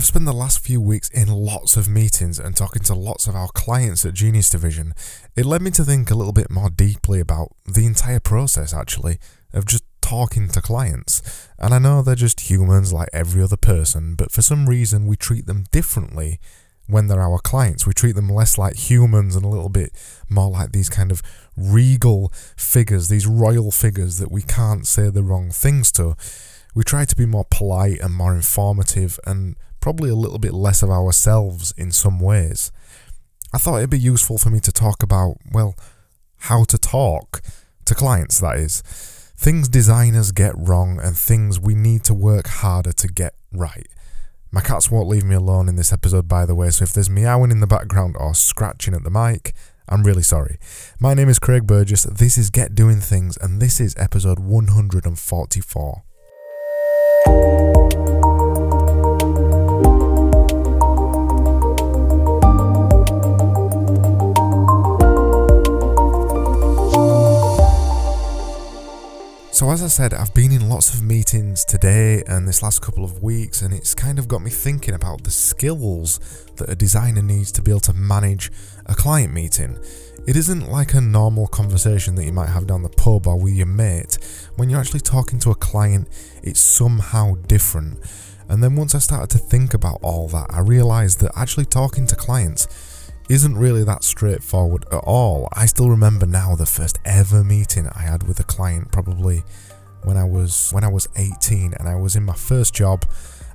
I've spent the last few weeks in lots of meetings and talking to lots of our clients at Genius Division. It led me to think a little bit more deeply about the entire process, actually, of just talking to clients. And I know they're just humans like every other person, but for some reason we treat them differently when they're our clients. We treat them less like humans and a little bit more like these kind of regal figures, these royal figures that we can't say the wrong things to. We try to be more polite and more informative and probably a little bit less of ourselves in some ways. I thought it'd be useful for me to talk about, well, how to talk to clients, that is. Things designers get wrong and things we need to work harder to get right. My cats won't leave me alone in this episode, by the way, so if there's meowing in the background or scratching at the mic, I'm really sorry. My name is Craig Burgess, this is Get Doing Things, and this is episode 144. So as I said, I've been in lots of meetings today and this last couple of weeks, and it's kind of got me thinking about the skills that a designer needs to be able to manage a client meeting. It isn't like a normal conversation that you might have down the pub or with your mate. When you're actually talking to a client, it's somehow different. And then once I started to think about all that, I realised that actually talking to clients isn't really that straightforward at all. I still remember now the first ever meeting I had with a client, probably when I was 18, and I was in my first job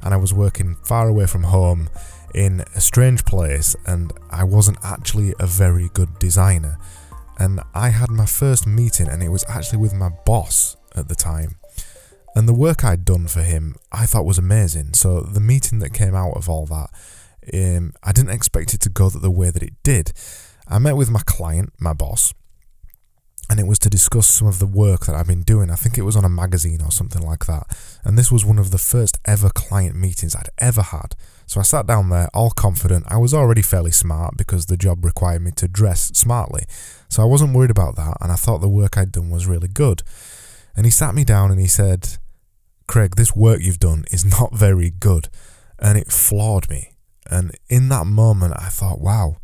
and I was working far away from home in a strange place, and I wasn't actually a very good designer. And I had my first meeting, and it was actually with my boss at the time. And the work I'd done for him I thought was amazing, so the meeting that came out of all that, I didn't expect it to go the way that it did. I met with my client, my boss, and it was to discuss some of the work that I've been doing. I think it was on a magazine or something like that. And this was one of the first ever client meetings I'd ever had. So I sat down there all confident. I was already fairly smart because the job required me to dress smartly. So I wasn't worried about that, and I thought the work I'd done was really good. And he sat me down and he said, "Craig, this work you've done is not very good." And it floored me. And in that moment, I thought, wow,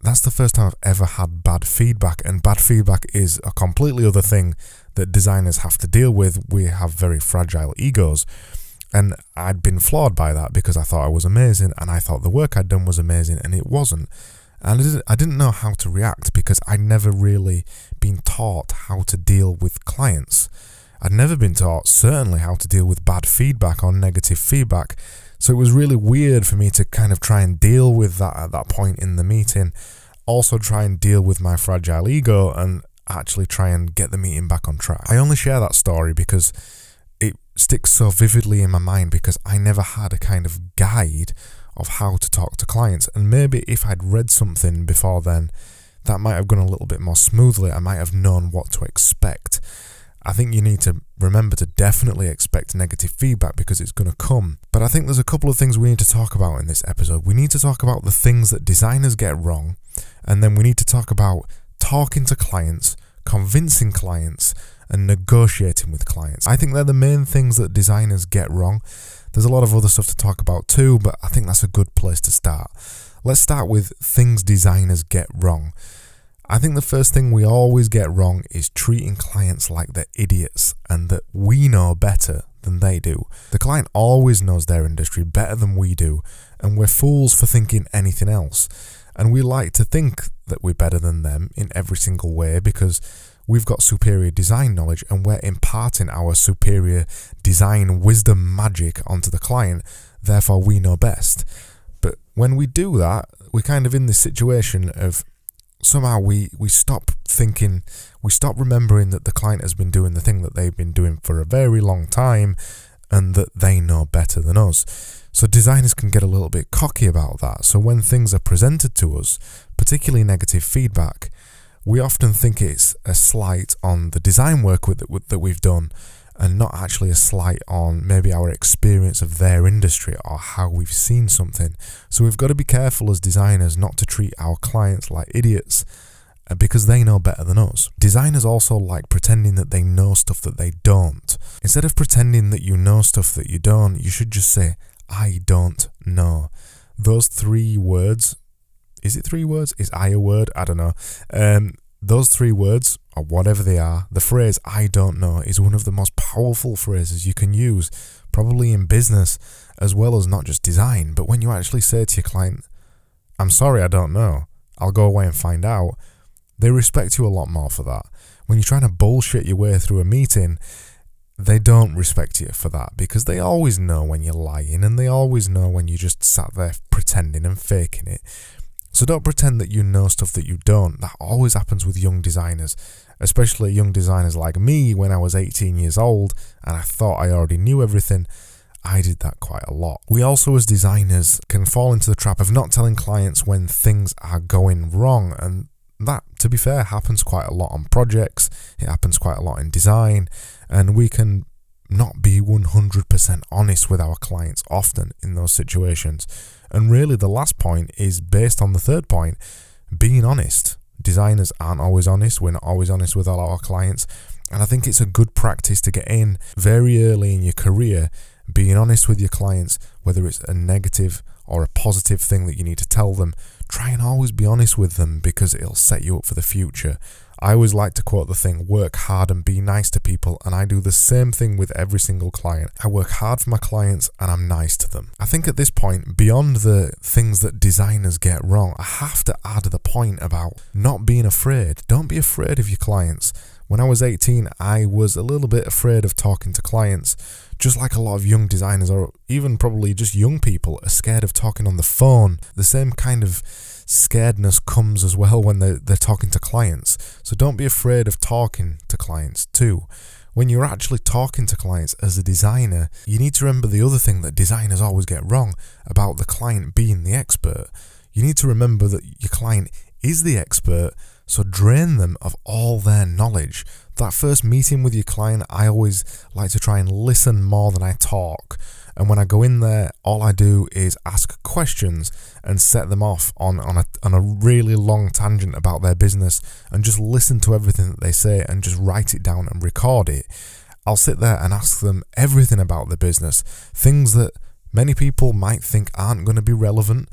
that's the first time I've ever had bad feedback. And bad feedback is a completely other thing that designers have to deal with. We have very fragile egos. And I'd been flawed by that because I thought I was amazing and I thought the work I'd done was amazing, and it wasn't. And I didn't know how to react because I'd never really been taught how to deal with clients. I'd never been taught certainly how to deal with bad feedback or negative feedback. So it was really weird for me to kind of try and deal with that at that point in the meeting. Also try and deal with my fragile ego and actually try and get the meeting back on track. I only share that story because it sticks so vividly in my mind because I never had a kind of guide of how to talk to clients. And maybe if I'd read something before then, that might have gone a little bit more smoothly. I might have known what to expect. I think you need to remember to definitely expect negative feedback because it's going to come. But I think there's a couple of things we need to talk about in this episode. We need to talk about the things that designers get wrong, and then we need to talk about talking to clients, convincing clients, and negotiating with clients. I think they're the main things that designers get wrong. There's a lot of other stuff to talk about too, but I think that's a good place to start. Let's start with things designers get wrong. I think the first thing we always get wrong is treating clients like they're idiots and that we know better than they do. The client always knows their industry better than we do, and we're fools for thinking anything else. And we like to think that we're better than them in every single way because we've got superior design knowledge and we're imparting our superior design wisdom magic onto the client, therefore we know best. But when we do that, we're kind of in this situation of somehow we stop thinking, we stop remembering that the client has been doing the thing that they've been doing for a very long time and that they know better than us. So designers can get a little bit cocky about that. So when things are presented to us, particularly negative feedback, we often think it's a slight on the design work that we've done and not actually a slight on maybe our experience of their industry or how we've seen something. So we've got to be careful as designers not to treat our clients like idiots because they know better than us. Designers also like pretending that they know stuff that they don't. Instead of pretending that you know stuff that you don't, you should just say, I don't know. Those three words, is it three words? Is I a word? I don't know. Those three words, or whatever they are, the phrase I don't know is one of the most powerful phrases you can use, probably in business, as well as not just design. But when you actually say to your client, I'm sorry, I don't know, I'll go away and find out, they respect you a lot more for that. When you're trying to bullshit your way through a meeting, they don't respect you for that, because they always know when you're lying, and they always know when you just sat there pretending and faking it. So don't pretend that you know stuff that you don't. That always happens with young designers, especially young designers like me when I was 18 years old and I thought I already knew everything. I did that quite a lot. We also as designers can fall into the trap of not telling clients when things are going wrong, and that, to be fair, happens quite a lot on projects. It happens quite a lot in design, and we can not be 100% honest with our clients often in those situations. And really the last point is based on the third point, being honest. Designers aren't always honest. We're not always honest with all our clients, and I think it's a good practice to get in very early in your career, being honest with your clients, whether it's a negative or a positive thing that you need to tell them. Try and always be honest with them, because it'll set you up for the future. I always like to quote the thing, work hard and be nice to people, and I do the same thing with every single client. I work hard for my clients and I'm nice to them. I think at this point, beyond the things that designers get wrong, I have to add the point about not being afraid. Don't be afraid of your clients. When I was 18, I was a little bit afraid of talking to clients, just like a lot of young designers, or even probably just young people, are scared of talking on the phone. The same kind of scaredness comes as well when they're talking to clients. So don't be afraid of talking to clients too. When you're actually talking to clients as a designer, you need to remember the other thing that designers always get wrong about the client being the expert. You need to remember that your client is the expert, so drain them of all their knowledge. That first meeting with your client, I always like to try and listen more than I talk. And when I go in there, all I do is ask questions and set them off on a really long tangent about their business, and just listen to everything that they say and just write it down and record it. I'll sit there and ask them everything about the business, things that many people might think aren't going to be relevant,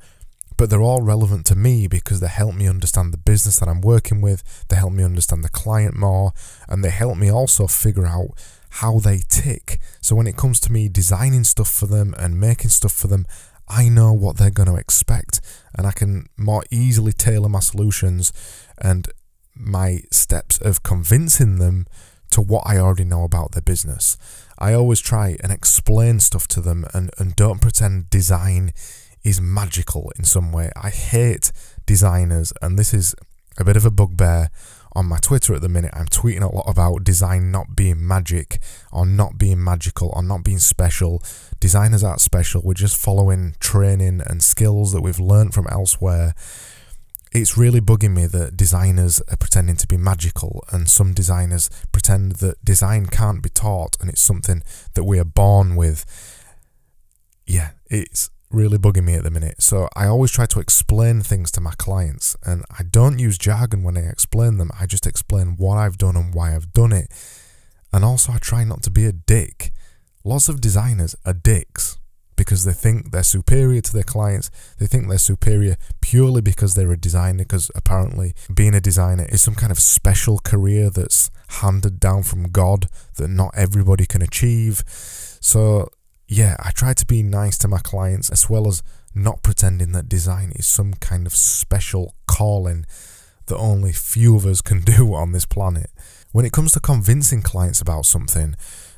but they're all relevant to me because they help me understand the business that I'm working with, they help me understand the client more, and they help me also figure out how they tick. So when it comes to me designing stuff for them and making stuff for them, I know what they're going to expect, and I can more easily tailor my solutions and my steps of convincing them to what I already know about their business. I always try and explain stuff to them, and don't pretend design is magical in some way. I hate designers, and this is a bit of a bugbear on my Twitter at the minute. I'm tweeting a lot about design not being magic, or not being magical, or not being special. Designers aren't special. We're just following training and skills that we've learned from elsewhere. It's really bugging me that designers are pretending to be magical, and some designers pretend that design can't be taught and it's something that we are born with. Yeah, it's really bugging me at the minute. So I always try to explain things to my clients, and I don't use jargon when I explain them. I just explain what I've done and why I've done it. And also I try not to be a dick. Lots of designers are dicks because they think they're superior to their clients. They think they're superior purely because they're a designer, because apparently being a designer is some kind of special career that's handed down from God that not everybody can achieve. So yeah, I try to be nice to my clients, as well as not pretending that design is some kind of special calling that only few of us can do on this planet. When it comes to convincing clients about something,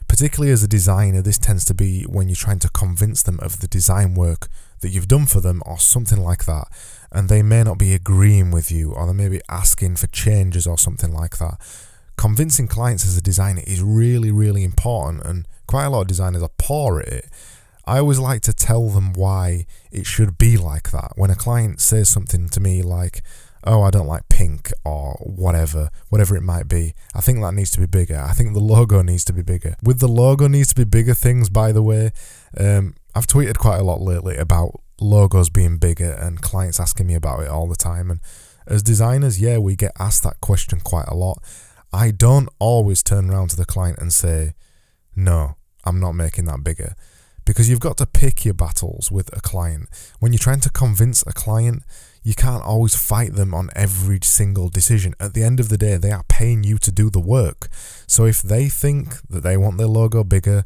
particularly as a designer, this tends to be when you're trying to convince them of the design work that you've done for them or something like that, and they may not be agreeing with you, or they may be asking for changes or something like that. Convincing clients as a designer is really, really important, and quite a lot of designers are poor at it. I always like to tell them why it should be like that. When a client says something to me like, oh, I don't like pink, or whatever it might be, I think that needs to be bigger. I think the logo needs to be bigger. With the logo needs to be bigger things, by the way, I've tweeted quite a lot lately about logos being bigger and clients asking me about it all the time. And as designers, yeah, we get asked that question quite a lot. I don't always turn around to the client and say, no, I'm not making that bigger, because you've got to pick your battles with a client. When you're trying to convince a client, you can't always fight them on every single decision. At the end of the day, they are paying you to do the work. So if they think that they want their logo bigger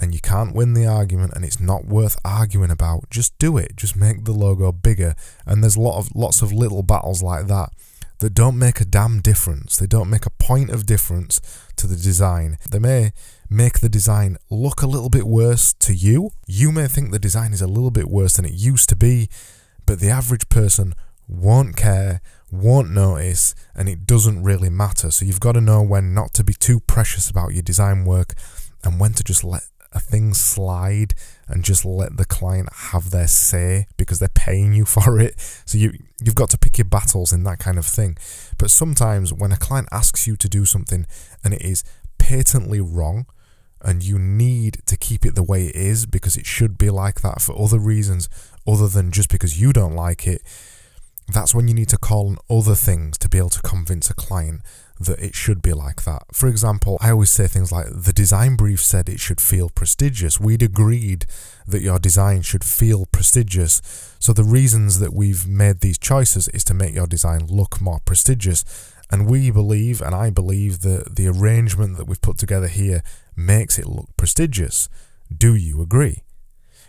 and you can't win the argument and it's not worth arguing about, just do it. Just make the logo bigger. And there's lots of little battles like that that don't make a damn difference. They don't make a point of difference to the design. They may make the design look a little bit worse to you. You may think the design is a little bit worse than it used to be, but the average person won't care, won't notice, and it doesn't really matter. So you've got to know when not to be too precious about your design work and when to just let a thing slide and just let the client have their say because they're paying you for it. So you've got to pick your battles in that kind of thing. But sometimes when a client asks you to do something and it is patently wrong, and you need to keep it the way it is because it should be like that for other reasons other than just because you don't like it, that's when you need to call on other things to be able to convince a client that it should be like that. For example, I always say things like, the design brief said it should feel prestigious. We'd agreed that your design should feel prestigious. So the reasons that we've made these choices is to make your design look more prestigious. And we believe, and I believe, that the arrangement that we've put together here makes it look prestigious. Do you agree?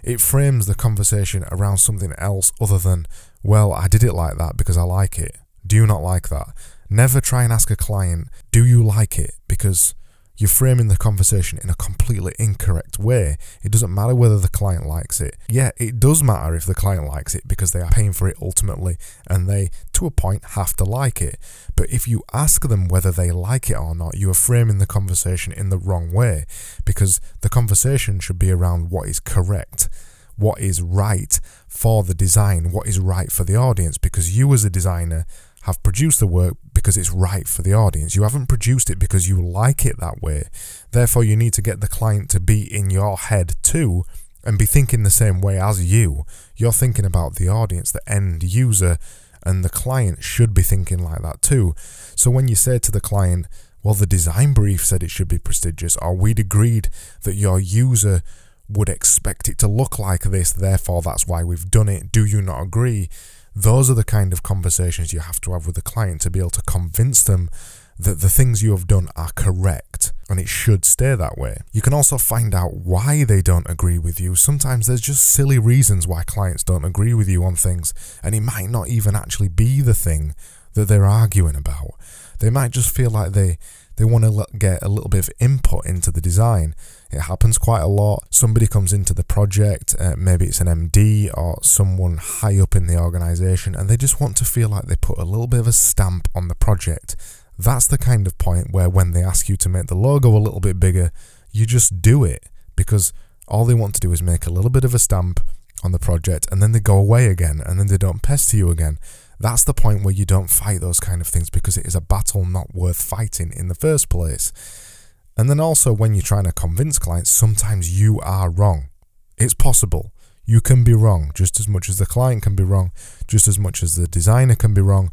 It frames the conversation around something else other than, well, I did it like that because I like it. Do you not like that? Never try and ask a client, do you like it? Because you're framing the conversation in a completely incorrect way. It doesn't matter whether the client likes it. Yeah, it does matter if the client likes it because they are paying for it ultimately and they, to a point, have to like it. But if you ask them whether they like it or not, you are framing the conversation in the wrong way because the conversation should be around what is correct, what is right for the design, what is right for the audience, because you as a designer have produced the work because it's right for the audience. You haven't produced it because you like it that way. Therefore, you need to get the client to be in your head too and be thinking the same way as you. You're thinking about the audience, the end user, and the client should be thinking like that too. So when you say to the client, well, the design brief said it should be prestigious, or we'd agreed that your user would expect it to look like this, therefore that's why we've done it. Do you not agree? Those are the kind of conversations you have to have with the client to be able to convince them that the things you have done are correct and it should stay that way. You can also find out why they don't agree with you. Sometimes there's just silly reasons why clients don't agree with you on things, and it might not even actually be the thing that they're arguing about. They might just feel like they want to get a little bit of input into the design. It happens quite a lot. Somebody comes into the project, maybe it's an MD or someone high up in the organisation, and they just want to feel like they put a little bit of a stamp on the project. That's the kind of point where when they ask you to make the logo a little bit bigger, you just do it because all they want to do is make a little bit of a stamp on the project, and then they go away again, and then they don't pester you again. That's the point where you don't fight those kind of things because it is a battle not worth fighting in the first place. And then also when you're trying to convince clients, sometimes you are wrong. It's possible. You can be wrong just as much as the client can be wrong, just as much as the designer can be wrong.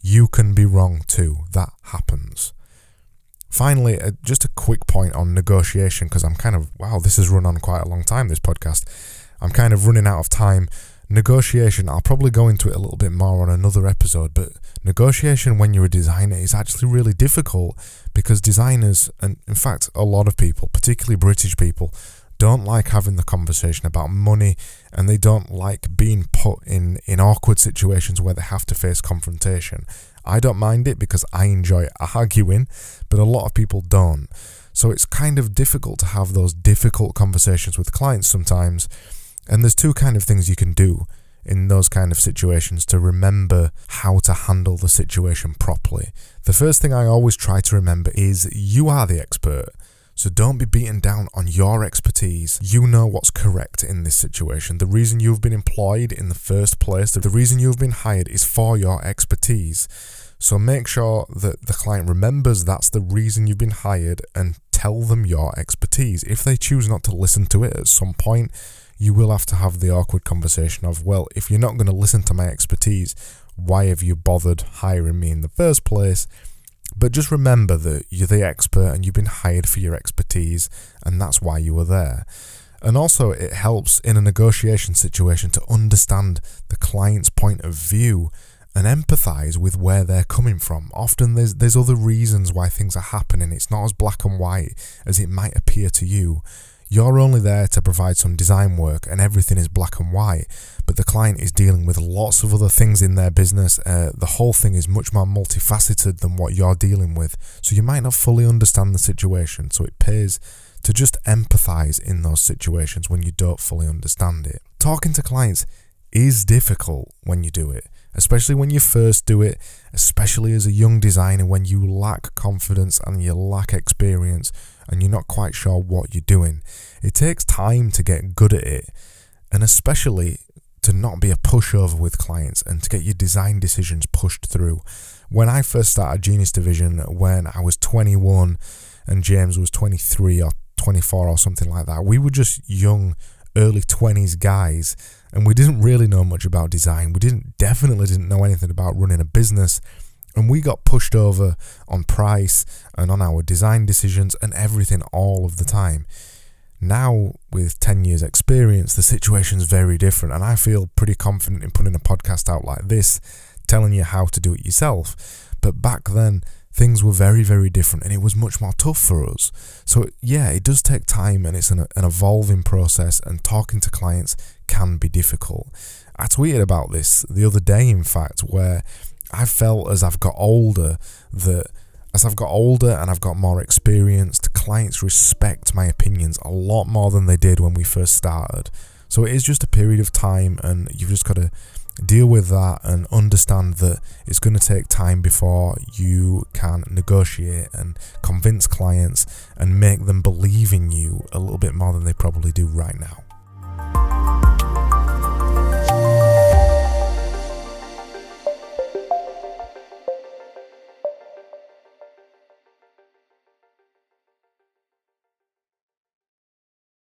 You can be wrong too. That happens. Finally, just a quick point on negotiation because this has run on quite a long time, this podcast. I'm kind of running out of time. Negotiation, I'll probably go into it a little bit more on another episode, but negotiation when you're a designer is actually really difficult because designers, and in fact a lot of people, particularly British people, don't like having the conversation about money, and they don't like being put in awkward situations where they have to face confrontation. I don't mind it because I enjoy arguing, but a lot of people don't. So it's kind of difficult to have those difficult conversations with clients sometimes. And there's two kind of things you can do in those kind of situations to remember how to handle the situation properly. The first thing I always try to remember is you are the expert. So don't be beaten down on your expertise. You know what's correct in this situation. The reason you've been employed in the first place, the reason you've been hired is for your expertise. So make sure that the client remembers that's the reason you've been hired and tell them your expertise. If they choose not to listen to it at some point, you will have to have the awkward conversation of, well, if you're not going to listen to my expertise, why have you bothered hiring me in the first place? But just remember that you're the expert and you've been hired for your expertise, and that's why you were there. And also it helps in a negotiation situation to understand the client's point of view and empathize with where they're coming from. Often there's other reasons why things are happening. It's not as black and white as it might appear to you. You're only there to provide some design work and everything is black and white, but the client is dealing with lots of other things in their business. The whole thing is much more multifaceted than what you're dealing with, so you might not fully understand the situation, so it pays to just empathize in those situations when you don't fully understand it. Talking to clients is difficult when you do it, especially when you first do it, especially as a young designer when you lack confidence and you lack experience and you're not quite sure what you're doing. It takes time to get good at it, and especially to not be a pushover with clients and to get your design decisions pushed through. When I first started Genius Division, when I was 21 and James was 23 or 24 or something like that, we were just young, early 20s guys, and we didn't really know much about design. We definitely didn't know anything about running a business, and we got pushed over on price and on our design decisions and everything all of the time. Now, with 10 years experience, the situation's very different, and I feel pretty confident in putting a podcast out like this, telling you how to do it yourself. But back then, things were very, very different, and it was much more tough for us. So yeah, it does take time, and it's an evolving process, and talking to clients can be difficult. I tweeted about this the other day, in fact, where I felt as I've got older and I've got more experienced, clients respect my opinions a lot more than they did when we first started. So it is just a period of time, and you've just got to deal with that and understand that it's going to take time before you can negotiate and convince clients and make them believe in you a little bit more than they probably do right now.